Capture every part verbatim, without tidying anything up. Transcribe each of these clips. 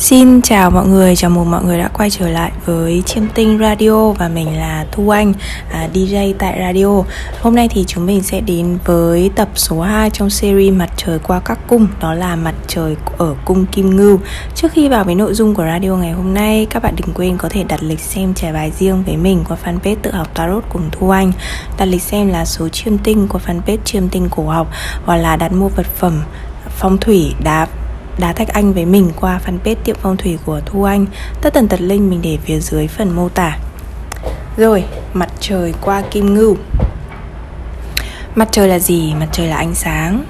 Xin chào mọi người, chào mừng mọi người đã quay trở lại với Chiêm Tinh Radio. Và mình là Thu Anh, đê gi tại Radio. Hôm nay thì chúng mình sẽ đến với tập số hai trong series Mặt trời qua các cung, đó là Mặt trời ở cung Kim Ngưu. Trước khi vào với nội dung của Radio ngày hôm nay, các bạn đừng quên có thể đặt lịch xem trải bài riêng với mình qua fanpage Tự học Tarot cùng Thu Anh. Đặt lịch xem là số Chiêm Tinh qua fanpage Chiêm Tinh Cổ học, hoặc là đặt mua vật phẩm phong thủy đá Đá Thạch Anh với mình qua fanpage tiệm phong thủy của Thu Anh. Tất tần tật link mình để phía dưới phần mô tả. Rồi, mặt trời qua Kim Ngưu. Mặt trời là gì? Mặt trời là ánh sáng.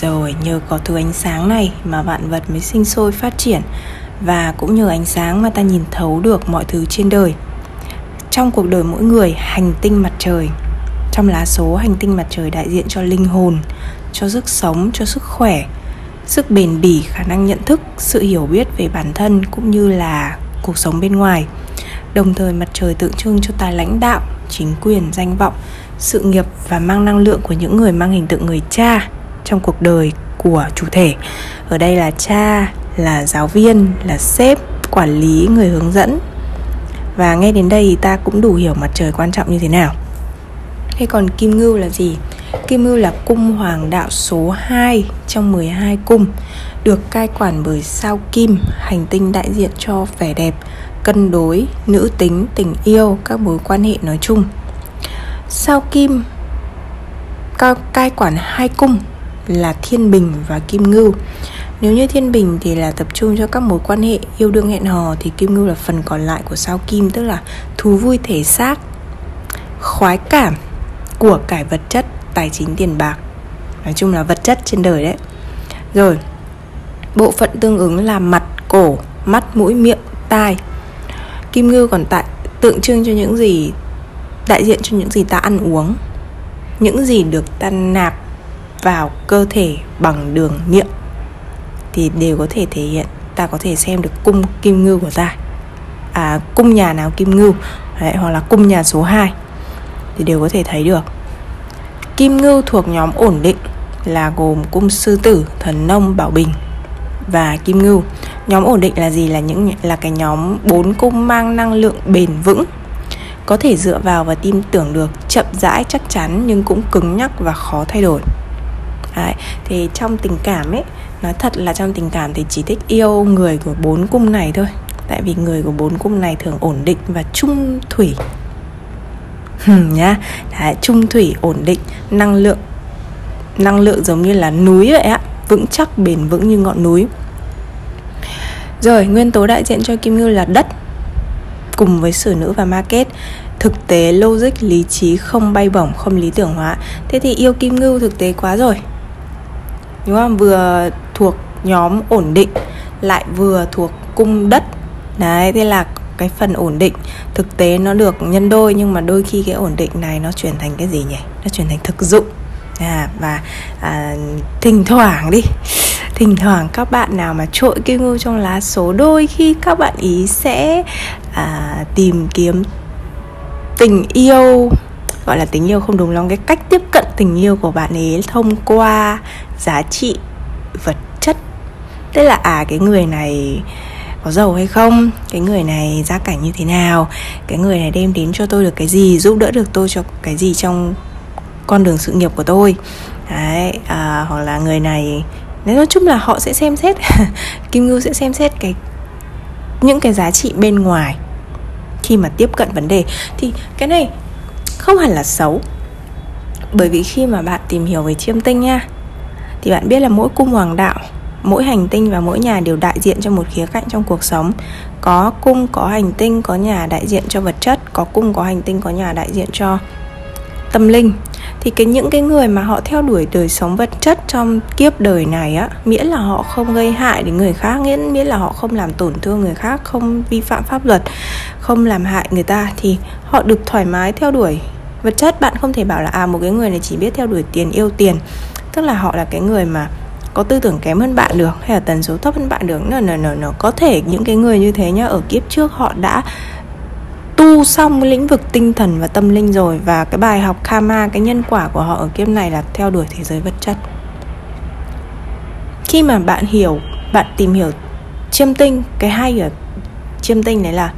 Rồi, nhờ có thứ ánh sáng này mà vạn vật mới sinh sôi phát triển. Và cũng nhờ ánh sáng mà ta nhìn thấu được mọi thứ trên đời. Trong cuộc đời mỗi người, hành tinh mặt trời, trong lá số hành tinh mặt trời đại diện cho linh hồn, cho sức sống, cho sức khỏe, sức bền bỉ, khả năng nhận thức, sự hiểu biết về bản thân cũng như là cuộc sống bên ngoài. Đồng thời mặt trời tượng trưng cho tài lãnh đạo, chính quyền, danh vọng, sự nghiệp và mang năng lượng của những người mang hình tượng người cha trong cuộc đời của chủ thể. Ở đây là cha, là giáo viên, là sếp, quản lý, người hướng dẫn. Và nghe đến đây thì ta cũng đủ hiểu mặt trời quan trọng như thế nào. Thế còn Kim Ngưu là gì? Kim Ngưu là cung hoàng đạo số hai trong mười hai cung, được cai quản bởi sao Kim, hành tinh đại diện cho vẻ đẹp, cân đối, nữ tính, tình yêu, các mối quan hệ nói chung. Sao Kim cai quản hai cung là Thiên Bình và Kim Ngưu. Nếu như Thiên Bình thì là tập trung cho các mối quan hệ yêu đương hẹn hò, thì Kim Ngưu là phần còn lại của sao Kim, tức là thú vui thể xác, khoái cảm, của cải vật chất, tài chính tiền bạc. Nói chung là vật chất trên đời đấy. Rồi, bộ phận tương ứng là mặt, cổ, mắt, mũi, miệng, tai. Kim Ngưu còn tại tượng trưng cho những gì, đại diện cho những gì ta ăn uống, những gì được ta nạp vào cơ thể bằng đường miệng, thì đều có thể thể hiện. Ta có thể xem được cung Kim Ngưu của ta, à, cung nhà nào Kim Ngưu đấy, hoặc là cung nhà số hai, thì đều có thể thấy được. Kim Ngưu thuộc nhóm ổn định, là gồm cung Sư Tử, Thần Nông, Bảo Bình và Kim Ngưu. Nhóm ổn định là gì? Là những là cái nhóm bốn cung mang năng lượng bền vững, có thể dựa vào và tin tưởng được, chậm rãi chắc chắn nhưng cũng cứng nhắc và khó thay đổi. Đấy, thì trong tình cảm ấy, nói thật là trong tình cảm thì chỉ thích yêu người của bốn cung này thôi, tại vì người của bốn cung này thường ổn định và chung thủy. Nhá, đấy, trung thủy, ổn định, năng lượng năng lượng giống như là núi vậy á, vững chắc, bền vững như ngọn núi. Rồi, nguyên tố đại diện cho Kim Ngưu là đất, cùng với Sử Nữ và Ma Kết, thực tế, logic, lý trí, không bay bổng, không lý tưởng hóa. Thế thì yêu Kim Ngưu thực tế quá rồi, đúng không? Vừa thuộc nhóm ổn định, lại vừa thuộc cung đất. Đấy, thế là cái phần ổn định thực tế nó được nhân đôi, nhưng mà đôi khi cái ổn định này nó chuyển thành cái gì nhỉ? Nó chuyển thành thực dụng. à, Và à, thỉnh thoảng đi Thỉnh thoảng các bạn nào mà trội Kim Ngưu trong lá số, đôi khi các bạn ý sẽ à, tìm kiếm tình yêu. Gọi là tình yêu không đúng lắm, cái cách tiếp cận tình yêu của bạn ấy thông qua giá trị vật chất. Tức là à cái người này có giàu hay không, cái người này gia cảnh như thế nào, cái người này đem đến cho tôi được cái gì, giúp đỡ được tôi cho cái gì trong con đường sự nghiệp của tôi. Đấy, à, hoặc là người này, nói chung là họ sẽ xem xét Kim Ngưu sẽ xem xét cái những cái giá trị bên ngoài khi mà tiếp cận vấn đề. Thì cái này không hẳn là xấu, bởi vì khi mà bạn tìm hiểu về chiêm tinh nha, thì bạn biết là mỗi cung hoàng đạo, mỗi hành tinh và mỗi nhà đều đại diện cho một khía cạnh trong cuộc sống. Có cung, có hành tinh, có nhà đại diện cho vật chất. Có cung, có hành tinh, có nhà đại diện cho tâm linh. Thì cái những cái người mà họ theo đuổi đời sống vật chất trong kiếp đời này á, miễn là họ không gây hại đến người khác, miễn là họ không làm tổn thương người khác, không vi phạm pháp luật, không làm hại người ta, thì họ được thoải mái theo đuổi vật chất. Bạn không thể bảo là à một cái người này chỉ biết theo đuổi tiền, yêu tiền, tức là họ là cái người mà có tư tưởng kém hơn bạn được, hay là tần số thấp hơn bạn được. Nó, nó, nó, nó. Có thể những cái người như thế nhá, ở kiếp trước họ đã tu xong lĩnh vực tinh thần và tâm linh rồi, và cái bài học karma, cái nhân quả của họ ở kiếp này là theo đuổi thế giới vật chất. Khi mà bạn hiểu, bạn tìm hiểu chiêm tinh, cái hay ở chiêm tinh đấy là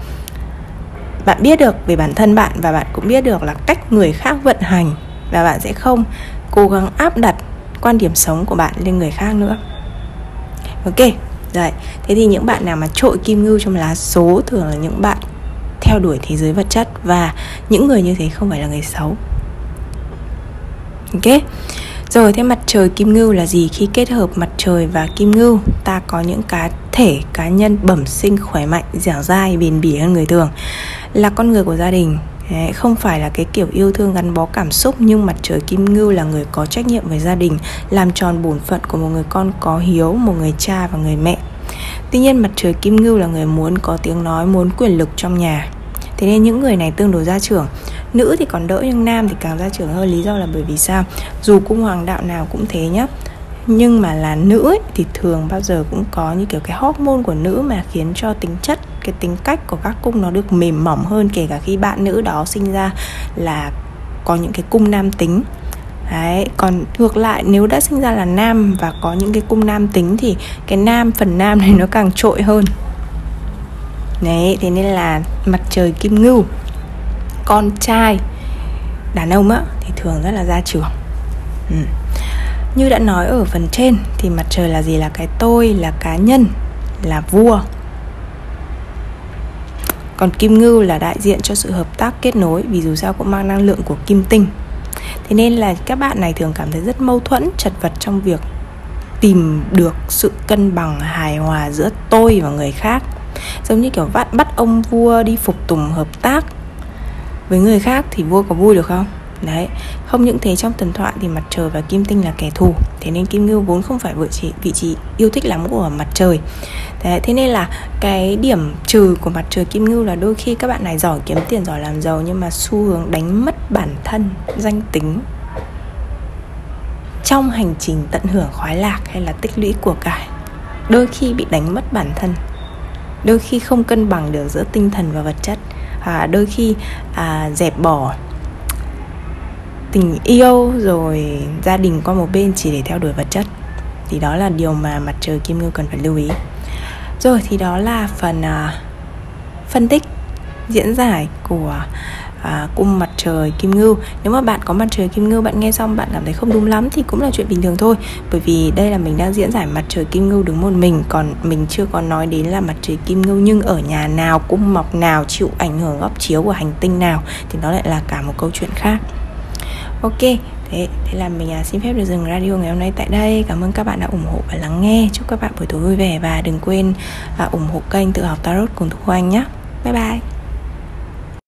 bạn biết được về bản thân bạn, và bạn cũng biết được là cách người khác vận hành, và bạn sẽ không cố gắng áp đặt quan điểm sống của bạn lên người khác nữa. Ok, rồi. Thế thì những bạn nào mà trội kim ngưu trong lá số thường là những bạn theo đuổi thế giới vật chất, và những người như thế không phải là người xấu. Ok. Rồi, thế mặt trời kim ngưu là gì? Khi kết hợp mặt trời và kim ngưu, ta có những cá thể cá nhân bẩm sinh khỏe mạnh, dẻo dai, bền bỉ hơn người thường, là con người của gia đình. Đấy, không phải là cái kiểu yêu thương gắn bó cảm xúc, nhưng mặt trời kim ngưu là người có trách nhiệm với gia đình, làm tròn bổn phận của một người con có hiếu, một người cha và người mẹ. Tuy nhiên mặt trời kim ngưu là người muốn có tiếng nói, muốn quyền lực trong nhà. Thế nên những người này tương đối gia trưởng. Nữ thì còn đỡ nhưng nam thì càng gia trưởng hơn. Lý do là bởi vì sao? Dù cung hoàng đạo nào cũng thế nhá, nhưng mà là nữ ấy, thì thường bao giờ cũng có như kiểu cái hormone của nữ mà khiến cho tính chất, cái tính cách của các cung nó được mềm mỏng hơn, kể cả khi bạn nữ đó sinh ra là có những cái cung nam tính. Đấy, còn ngược lại nếu đã sinh ra là nam và có những cái cung nam tính thì cái nam, phần nam này nó càng trội hơn. Đấy, thế nên là mặt trời kim ngưu con trai đàn ông á thì thường rất là gia trưởng. ừ. Như đã nói ở phần trên thì mặt trời là gì? Là cái tôi, là cá nhân, là vua. Còn kim ngưu là đại diện cho sự hợp tác, kết nối, vì dù sao cũng mang năng lượng của kim tinh. Thế nên là các bạn này thường cảm thấy rất mâu thuẫn, chật vật trong việc tìm được sự cân bằng hài hòa giữa tôi và người khác. Giống như kiểu bắt, bắt ông vua đi phục tùng hợp tác với người khác thì vua có vui được không? Đấy, không những thế, trong thần thoại thì mặt trời và kim tinh là kẻ thù. Thế nên kim ngưu vốn không phải vị trí, vị trí yêu thích lắm của mặt trời. Đấy, thế nên là cái điểm trừ của mặt trời kim ngưu là đôi khi các bạn này giỏi kiếm tiền, giỏi làm giàu, nhưng mà xu hướng đánh mất bản thân, danh tính trong hành trình tận hưởng khoái lạc hay là tích lũy của cải. Đôi khi bị đánh mất bản thân, đôi khi không cân bằng được giữa tinh thần và vật chất, à, đôi khi à, dẹp bỏ tình yêu rồi gia đình qua một bên chỉ để theo đuổi vật chất. Thì đó là điều mà mặt trời kim ngưu cần phải lưu ý. Rồi, thì đó là phần à, phân tích diễn giải của à, cung mặt trời kim ngưu. Nếu mà bạn có mặt trời kim ngưu, bạn nghe xong bạn cảm thấy không đúng lắm thì cũng là chuyện bình thường thôi, bởi vì đây là mình đang diễn giải mặt trời kim ngưu đứng một mình, còn mình chưa có nói đến là mặt trời kim ngưu nhưng ở nhà nào, cung mọc nào, chịu ảnh hưởng góc chiếu của hành tinh nào, thì nó lại là cả một câu chuyện khác. Ok, thế, thế là mình xin phép được dừng radio ngày hôm nay tại đây. Cảm ơn các bạn đã ủng hộ và lắng nghe. Chúc các bạn buổi tối vui vẻ, và đừng quên ủng hộ kênh Tự Học Tarot cùng Thu Anh nhé. Bye bye.